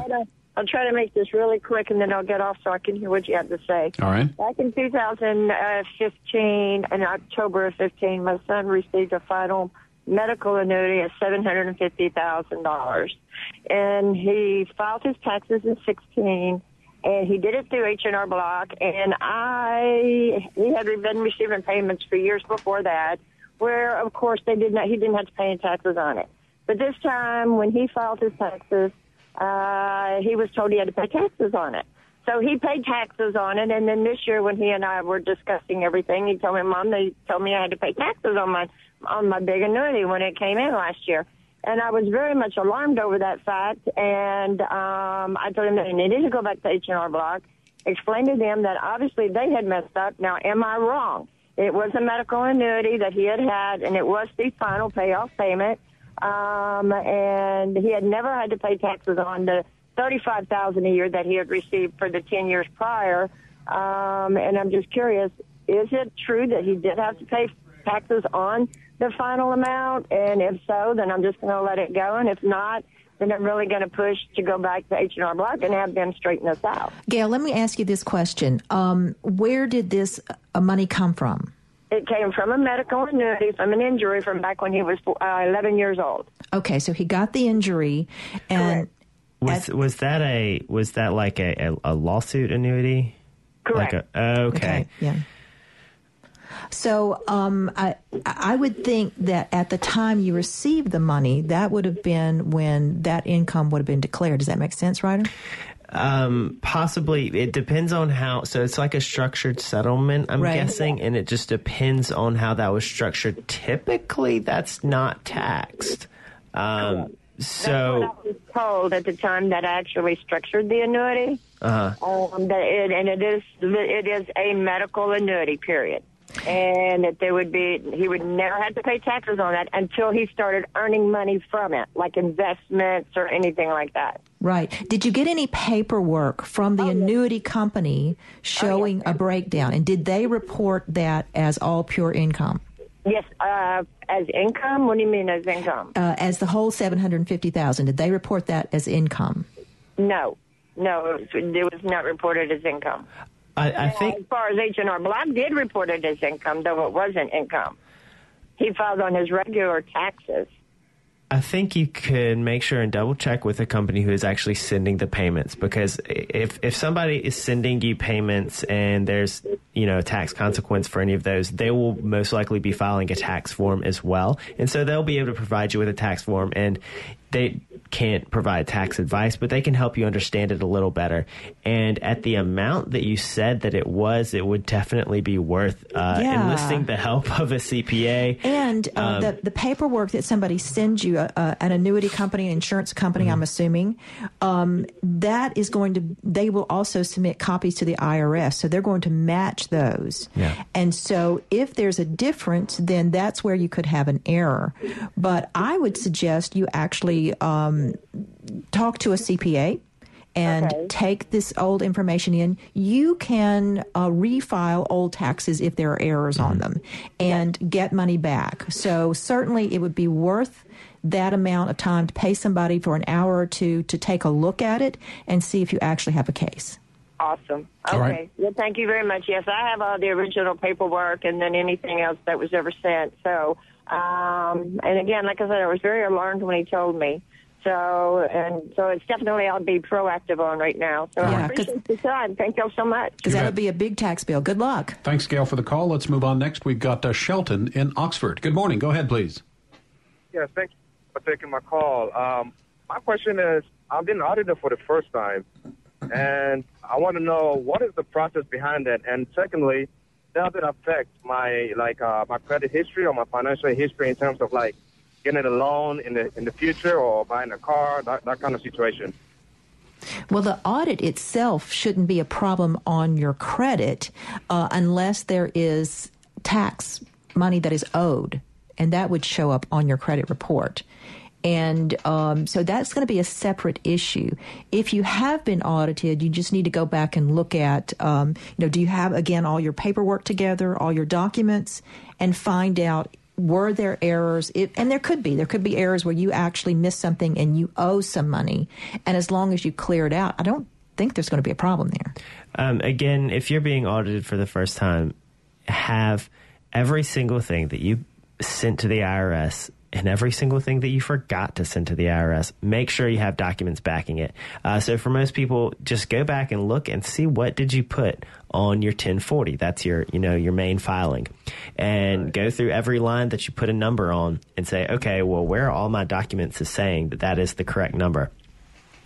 I'll try to make this really quick, and then I'll get off so I can hear what you have to say. All right. Back in two thousand fifteen, in October of fifteen, my son received a final medical annuity at seven hundred fifty thousand dollars. And he filed his taxes in sixteen, and he did it through H and R Block. And I, he had been receiving payments for years before that, where, of course, they did not, he didn't have to pay any taxes on it. But this time, when he filed his taxes, Uh, he was told he had to pay taxes on it. So he paid taxes on it, and then this year when he and I were discussing everything, he told me, Mom, they told me I had to pay taxes on my on my big annuity when it came in last year. And I was very much alarmed over that fact, and um, I told him that he needed to go back to H and R Block, explained to them that obviously they had messed up. Now, am I wrong? It was a medical annuity that he had had, and it was the final payoff payment. Um, and he had never had to pay taxes on the thirty-five thousand dollars a year that he had received for the ten years prior. Um, and I'm just curious, is it true that he did have to pay taxes on the final amount? And if so, then I'm just going to let it go. And if not, then I'm really going to push to go back to H and R Block and have them straighten us out. Gail, let me ask you this question. Um, where did this uh, money come from? It came from a medical annuity from an injury from back when he was uh, eleven years old. Okay, so he got the injury, and was at, was that a was that like a, a, a lawsuit annuity? Correct. Like a, okay. okay. Yeah. So um, I I would think that at the time you received the money, that would have been when that income would have been declared. Does that make sense, Ryder? Um, possibly. It depends on how, so it's like a structured settlement, I'm right. guessing, and it just depends on how that was structured. Typically, that's not taxed. Um, so that's what I was told at the time that I actually structured the annuity. Uh-huh. Um, that it, and it is it is a medical annuity, period. And that there would be, he would never have to pay taxes on that until he started earning money from it, like investments or anything like that. Right. Did you get any paperwork from the oh, annuity yeah. company showing oh, yeah. a breakdown? And did they report that as all pure income? Yes, uh, as income? What do you mean as income? Uh, as the whole seven hundred fifty thousand dollars. Did they report that as income? No. No, it was not reported as income. I, I think as far as H and R Block did report it as income, though it wasn't income. He filed on his regular taxes. I think you can make sure and double check with a company who is actually sending the payments, because if if somebody is sending you payments and there's, you know, a tax consequence for any of those, they will most likely be filing a tax form as well. And so they'll be able to provide you with a tax form, and they can't provide tax advice, but they can help you understand it a little better. And at the amount that you said that it was, it would definitely be worth uh, yeah. enlisting the help of a C P A. And uh, um, the, the paperwork that somebody sends you, uh, uh, an annuity company, an insurance company, mm-hmm. I'm assuming, um, that is going to, they will also submit copies to the I R S. So they're going to match those. Yeah. And so if there's a difference, then that's where you could have an error. But I would suggest you actually um, talk to a C P A and okay. take this old information in. You can uh, refile old taxes if there are errors mm-hmm. on them and yeah. get money back. So certainly it would be worth that amount of time to pay somebody for an hour or two to take a look at it and see if you actually have a case. Awesome. Okay. Right. Well, thank you very much. Yes, I have all the original paperwork and then anything else that was ever sent. So, um, and again, like I said, I was very alarmed when he told me. So and so, it's definitely I'll be proactive on right now. So yeah, I appreciate the time. Thank y'all so much. Because that'll be a big tax bill. Good luck. Thanks, Gail, for the call. Let's move on next. We've got uh, Shelton in Oxford. Good morning. Go ahead, please. Yeah, thank you for taking my call. Um, my question is, I've been audited for the first time, and I want to know what is the process behind that. And secondly, does it affect my like uh, my credit history or my financial history in terms of like getting a loan in the in the future or buying a car, that, that kind of situation? Well, the audit itself shouldn't be a problem on your credit uh, unless there is tax money that is owed, and that would show up on your credit report. And um, so that's going to be a separate issue. If you have been audited, you just need to go back and look at, um, you know, do you have, again, all your paperwork together, all your documents, and find out, were there errors? It, and there could be. There could be errors where you actually missed something and you owe some money. And as long as you clear it out, I don't think there's going to be a problem there. Um, again, if you're being audited for the first time, have every single thing that you sent to the I R S and every single thing that you forgot to send to the I R S, make sure you have documents backing it. Uh, so for most people, just go back and look and see what did you put on your ten forty. That's your, you know, your main filing. And go through every line that you put a number on and say, okay, well, where are all my documents is saying that that is the correct number?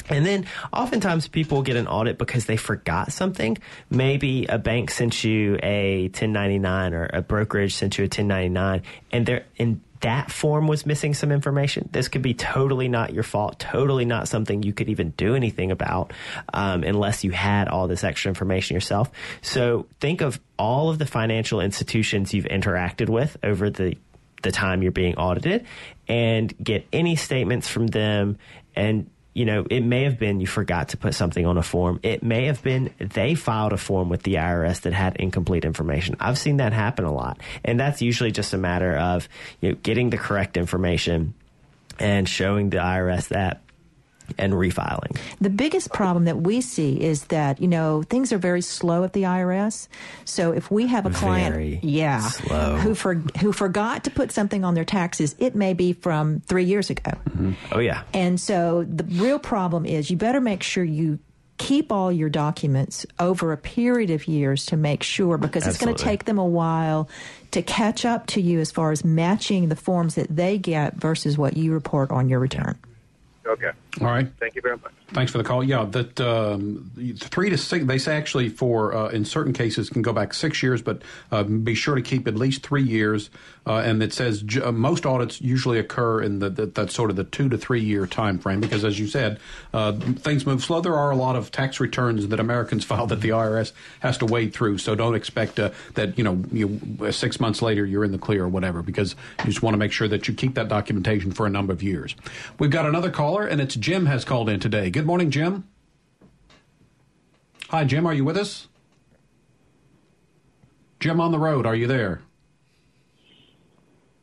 And then oftentimes people get an audit because they forgot something. Maybe a bank sent you a ten ninety-nine or a brokerage sent you a ten ninety-nine, and they're in that form was missing some information. This could be totally not your fault, totally not something you could even do anything about um, unless you had all this extra information yourself. So think of all of the financial institutions you've interacted with over the, the time you're being audited and get any statements from them. And, you know, it may have been you forgot to put something on a form. It may have been they filed a form with the I R S that had incomplete information. I've seen that happen a lot. And that's usually just a matter of, you know, getting the correct information and showing the I R S that and refiling. The biggest problem that we see is that, you know, things are very slow at the I R S. So if we have a client very yeah, slow. who for, who forgot to put something on their taxes, it may be from three years ago. Mm-hmm. Oh, yeah. And so the real problem is you better make sure you keep all your documents over a period of years to make sure, because it's going to take them a while to catch up to you as far as matching the forms that they get versus what you report on your return. Okay. All right. Thank you very much. Thanks for the call. Yeah, that um, three to six, they say actually for, uh, in certain cases, can go back six years, but uh, be sure to keep at least three years. Uh, and it says j- most audits usually occur in the, the, that sort of the two to three year time frame, because as you said, uh, things move slow. There are a lot of tax returns that Americans file that the I R S has to wade through. So don't expect uh, that, you know, you, six months later you're in the clear or whatever, because you just want to make sure that you keep that documentation for a number of years. We've got another caller, and it's Jim has called in today. Good morning, Jim. Hi, Jim. Are you with us? Jim on the road. Are you there?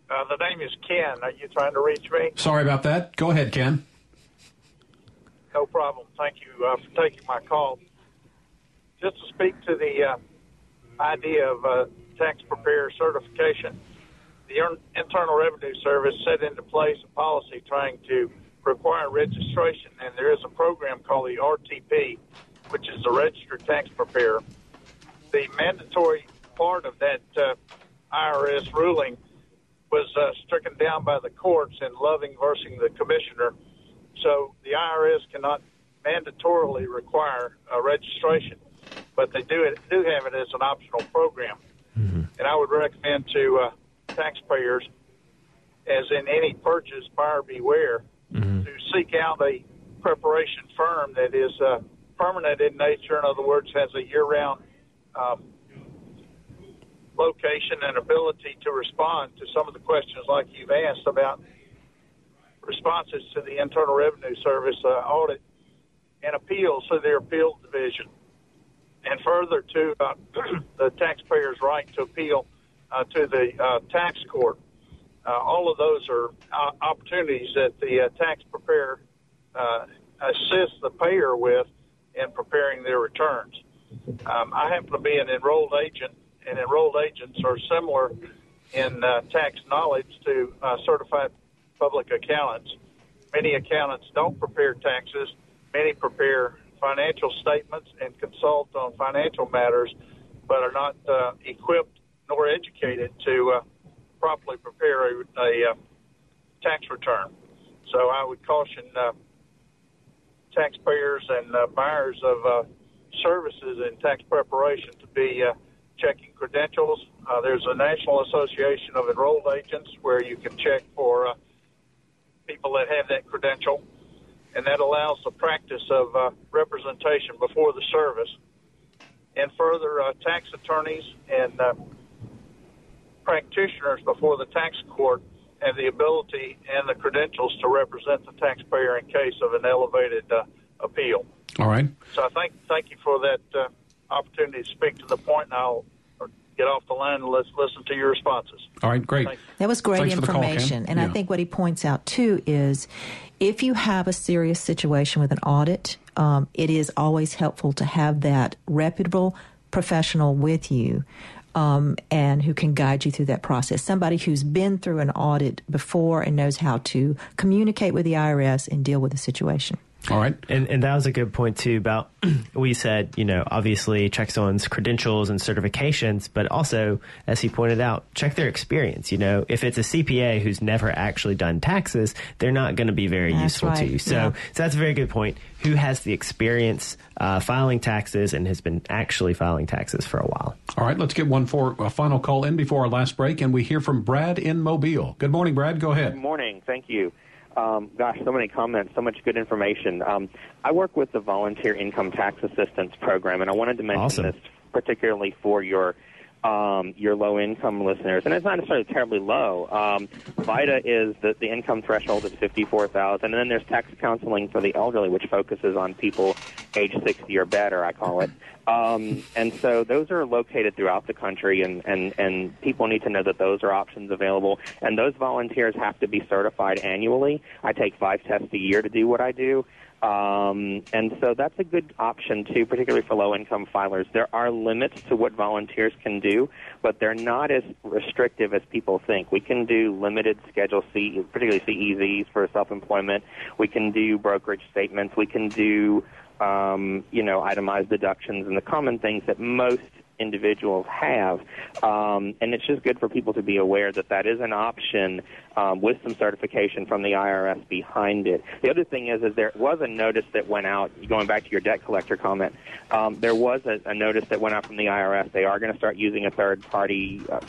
Uh, the name is Ken. Are you trying to reach me? Sorry about that. Go ahead, Ken. No problem. Thank you uh, for taking my call. Just to speak to the uh, idea of uh, tax preparer certification, the Internal Revenue Service set into place a policy trying to require registration, and there is a program called the R T P, which is the Registered Tax Preparer. The mandatory part of that uh, I R S ruling was uh, stricken down by the courts in Loving versus the Commissioner, so the I R S cannot mandatorily require a registration, but they do, it, do have it as an optional program. Mm-hmm. And I would recommend to uh, taxpayers, as in any purchase, buyer beware, Mm-hmm. to seek out a preparation firm that is uh, permanent in nature, in other words, has a year-round um, location and ability to respond to some of the questions like you've asked about responses to the Internal Revenue Service uh, audit and appeals to their appeal division, and further to uh, the taxpayer's right to appeal uh, to the uh, tax court. Uh, all of those are uh, opportunities that the uh, tax preparer uh, assists the payer with in preparing their returns. Um, I happen to be an enrolled agent, and enrolled agents are similar in uh, tax knowledge to uh, certified public accountants. Many accountants don't prepare taxes. Many prepare financial statements and consult on financial matters, but are not uh, equipped nor educated to uh, properly prepare a, a uh, tax return. So I would caution uh, taxpayers and uh, buyers of uh, services in tax preparation to be uh, checking credentials. Uh, there's a National Association of Enrolled Agents where you can check for uh, people that have that credential, and that allows the practice of uh, representation before the service. And further, uh, tax attorneys and uh, practitioners before the tax court have the ability and the credentials to represent the taxpayer in case of an elevated uh, appeal. All right. So I thank thank you for that uh, opportunity to speak to the point, and I'll get off the line and let's listen to your responses. All right, great. That was great Thanks information. Call, and yeah. I think what he points out, too, is if you have a serious situation with an audit, um, it is always helpful to have that reputable professional with you um, and who can guide you through that process. Somebody who's been through an audit before and knows how to communicate with the I R S and deal with the situation. All right. And, and that was a good point, too, about we said, you know, obviously check someone's credentials and certifications, but also, as he pointed out, check their experience. You know, if it's a C P A who's never actually done taxes, they're not going to be very that's useful right. to you. So, yeah. so that's a very good point. Who has the experience uh, filing taxes and has been actually filing taxes for a while? All right. Let's get one for a final call in before our last break, and we hear from Brad in Mobile. Good morning, Brad. Go ahead. Good morning. Thank you. Um, gosh, so many comments, so much good information. Um, I work with the Volunteer Income Tax Assistance Program, and I wanted to mention awesome. this particularly for your um, your low-income listeners. And it's not necessarily terribly low. Um, VITA is the, the income threshold is fifty-four thousand dollars, and then there's tax counseling for the elderly, which focuses on people age sixty or better, I call it. Um, and so those are located throughout the country, and, and, and people need to know that those are options available. And those volunteers have to be certified annually. I take five tests a year to do what I do. Um, and so that's a good option, too, particularly for low-income filers. There are limits to what volunteers can do, but they're not as restrictive as people think. We can do limited Schedule C, particularly C E Zs for self-employment. We can do brokerage statements. We can do... Um, you know, itemized deductions and the common things that most individuals have. Um, and it's just good for people to be aware that that is an option um, with some certification from the I R S behind it. The other thing is, is there was a notice that went out, going back to your debt collector comment, um, there was a, a notice that went out from the I R S. They are going to start using a third-party uh,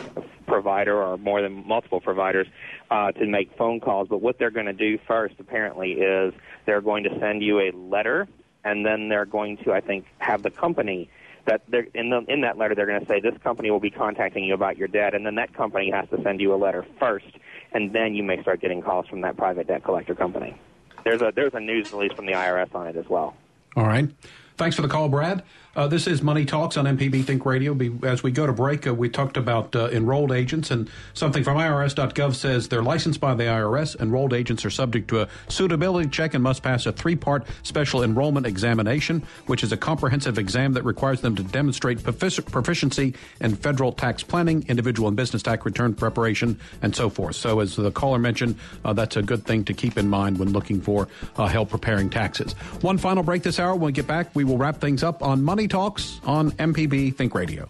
provider or more than multiple providers uh, to make phone calls. But what they're going to do first, apparently, is they're going to send you a letter. And then they're going to, I think, have the company that they're in, the, in that letter, they're going to say this company will be contacting you about your debt. And then that company has to send you a letter first. And then you may start getting calls from that private debt collector company. There's a there's a news release from the I R S on it as well. All right. Thanks for the call, Brad. Uh, this is Money Talks on M P B Think Radio. Be, as we go to break, uh, we talked about uh, enrolled agents, and something from I R S dot gov says they're licensed by the I R S. Enrolled agents are subject to a suitability check and must pass a three-part special enrollment examination, which is a comprehensive exam that requires them to demonstrate profic- proficiency in federal tax planning, individual and business tax return preparation, and so forth. So as the caller mentioned, uh, that's a good thing to keep in mind when looking for uh, help preparing taxes. One final break this hour. When we get back, we will wrap things up on Money Talks on M P B Think Radio.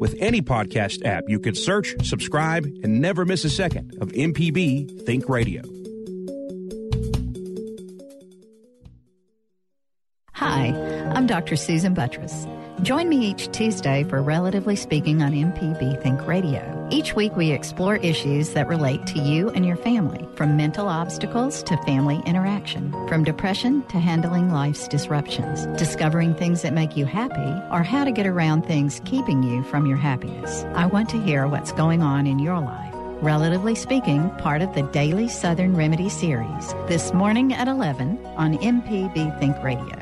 With any podcast app, you can search, subscribe, and never miss a second of M P B Think Radio. Hi, I'm Doctor Susan Buttress. Join me each Tuesday for Relatively Speaking on M P B Think Radio. Each week we explore issues that relate to you and your family, from mental obstacles to family interaction, from depression to handling life's disruptions, discovering things that make you happy, or how to get around things keeping you from your happiness. I want to hear what's going on in your life. Relatively Speaking, part of the Daily Southern Remedy series, this morning at eleven on M P B Think Radio.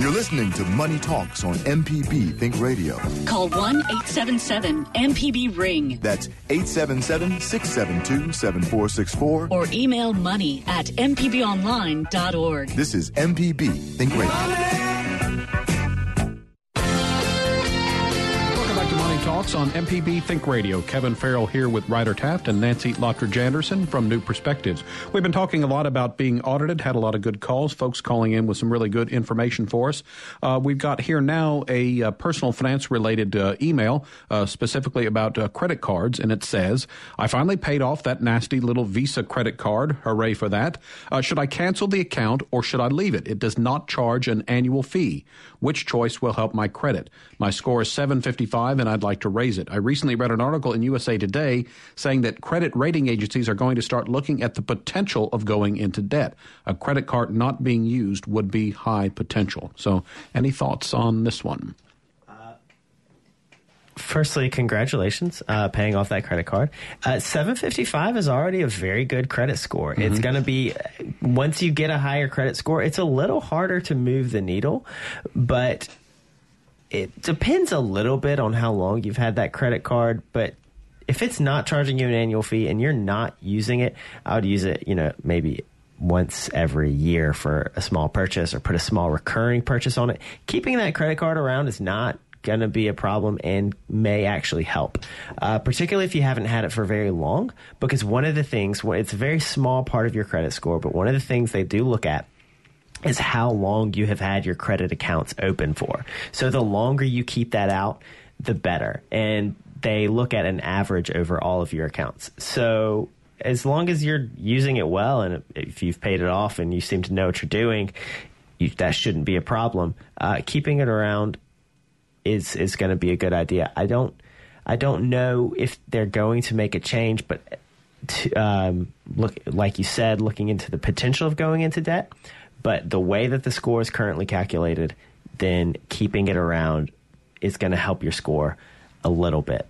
You're listening to Money Talks on M P B Think Radio. Call one eight seven seven M P B ring. That's eight seven seven, six seven two, seven four six four. Or email money at m p b online dot org. This is M P B Think Radio. Welcome back to Money Talks on M P B Think Radio. Kevin Farrell here with Ryder Taft and Nancy Lottridge Anderson from New Perspectives. We've been talking a lot about being audited, had a lot of good calls, folks calling in with some really good information for us. Uh, we've got here now a uh, personal finance-related uh, email uh, specifically about uh, credit cards, and it says, I finally paid off that nasty little Visa credit card. Hooray for that. Uh, should I cancel the account or should I leave it? It does not charge an annual fee. Which choice will help my credit? My score is seven fifty-five, and I'd like to raise it. I recently read an article in U S A Today saying that credit rating agencies are going to start looking at the potential of going into debt. A credit card not being used would be high potential. So any thoughts on this one? Uh, firstly, congratulations uh, paying off that credit card. Uh, seven fifty-five is already a very good credit score. Mm-hmm. It's going to be, once you get a higher credit score, it's a little harder to move the needle, but it depends a little bit on how long you've had that credit card, but if it's not charging you an annual fee and you're not using it, I would use it, you know, maybe once every year for a small purchase or put a small recurring purchase on it. Keeping that credit card around is not going to be a problem and may actually help, uh, particularly if you haven't had it for very long, because one of the things, it's a very small part of your credit score, but one of the things they do look at is how long you have had your credit accounts open for. So the longer you keep that out, the better. And they look at an average over all of your accounts. So as long as you're using it well, and if you've paid it off and you seem to know what you're doing, you, that shouldn't be a problem. Uh, keeping it around is is going to be a good idea. I don't, I don't know if they're going to make a change, but to, um, look, like you said, looking into the potential of going into debt. But the way that the score is currently calculated, then keeping it around is going to help your score a little bit.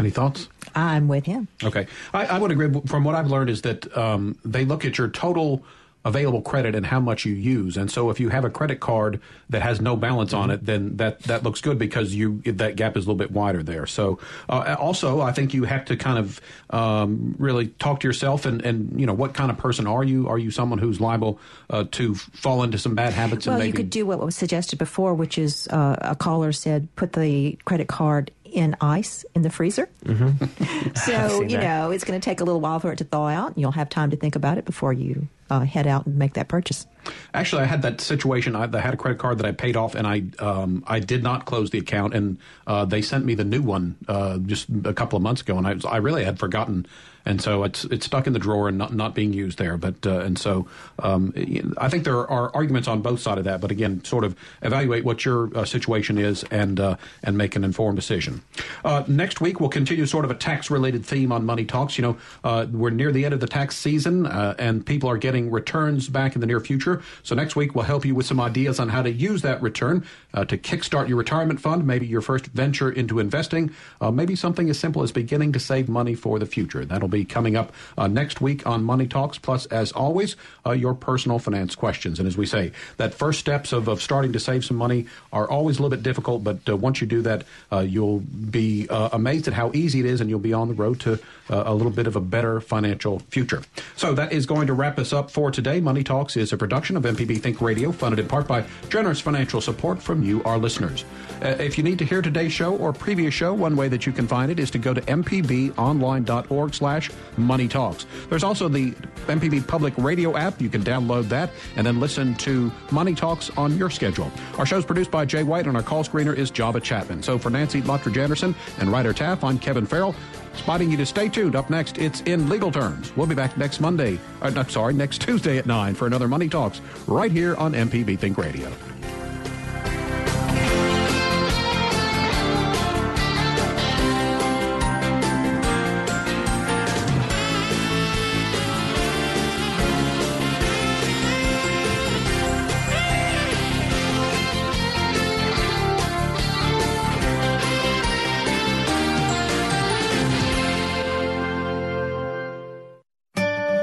Any thoughts? I'm with him. Okay. I, I would agree. From what I've learned is that um, they look at your total available credit and how much you use. And so if you have a credit card that has no balance on it, then that, that looks good because you that gap is a little bit wider there. So uh, also, I think you have to kind of um, really talk to yourself and, and, you know, what kind of person are you? Are you someone who's liable uh, to fall into some bad habits? Well, and maybe you could do what was suggested before, which is uh, a caller said, put the credit card in ice in the freezer. Mm-hmm. So, you that. know, it's going to take a little while for it to thaw out, and you'll have time to think about it before you uh, head out and make that purchase. Actually, I had that situation. I, I had a credit card that I paid off, and I um, I did not close the account, and uh, they sent me the new one uh, just a couple of months ago, and I was, I really had forgotten. And so it's it's stuck in the drawer and not, not being used there. But uh, and so um, I think there are arguments on both sides of that. But again, sort of evaluate what your uh, situation is and uh, and make an informed decision. Uh, next week, we'll continue sort of a tax-related theme on Money Talks. You know, uh, we're near the end of the tax season, uh, and people are getting returns back in the near future. So next week, we'll help you with some ideas on how to use that return uh, to kickstart your retirement fund, maybe your first venture into investing, uh, maybe something as simple as beginning to save money for the future. That'll be coming up uh, next week on Money Talks. Plus, as always, uh, your personal finance questions. And as we say, that first steps of, of starting to save some money are always a little bit difficult. But uh, once you do that, uh, you'll be uh, amazed at how easy it is, and you'll be on the road to uh, a little bit of a better financial future. So that is going to wrap us up for today. Money Talks is a production of M P B Think Radio, funded in part by generous financial support from you, our listeners. Uh, if you need to hear today's show or previous show, one way that you can find it is to go to m p b online dot org slash Money Talks. There's also the M P B Public Radio app. You can download that and then listen to Money Talks on your schedule. Our show's produced by Jay White, and our call screener is Java Chapman. So for Nancy Lottridge Anderson and Ryder Taff, I'm Kevin Farrell, spotting you to stay tuned. Up next, it's In Legal Terms. We'll be back next Monday, or, no, sorry, next Tuesday at nine for another Money Talks right here on M P B Think Radio.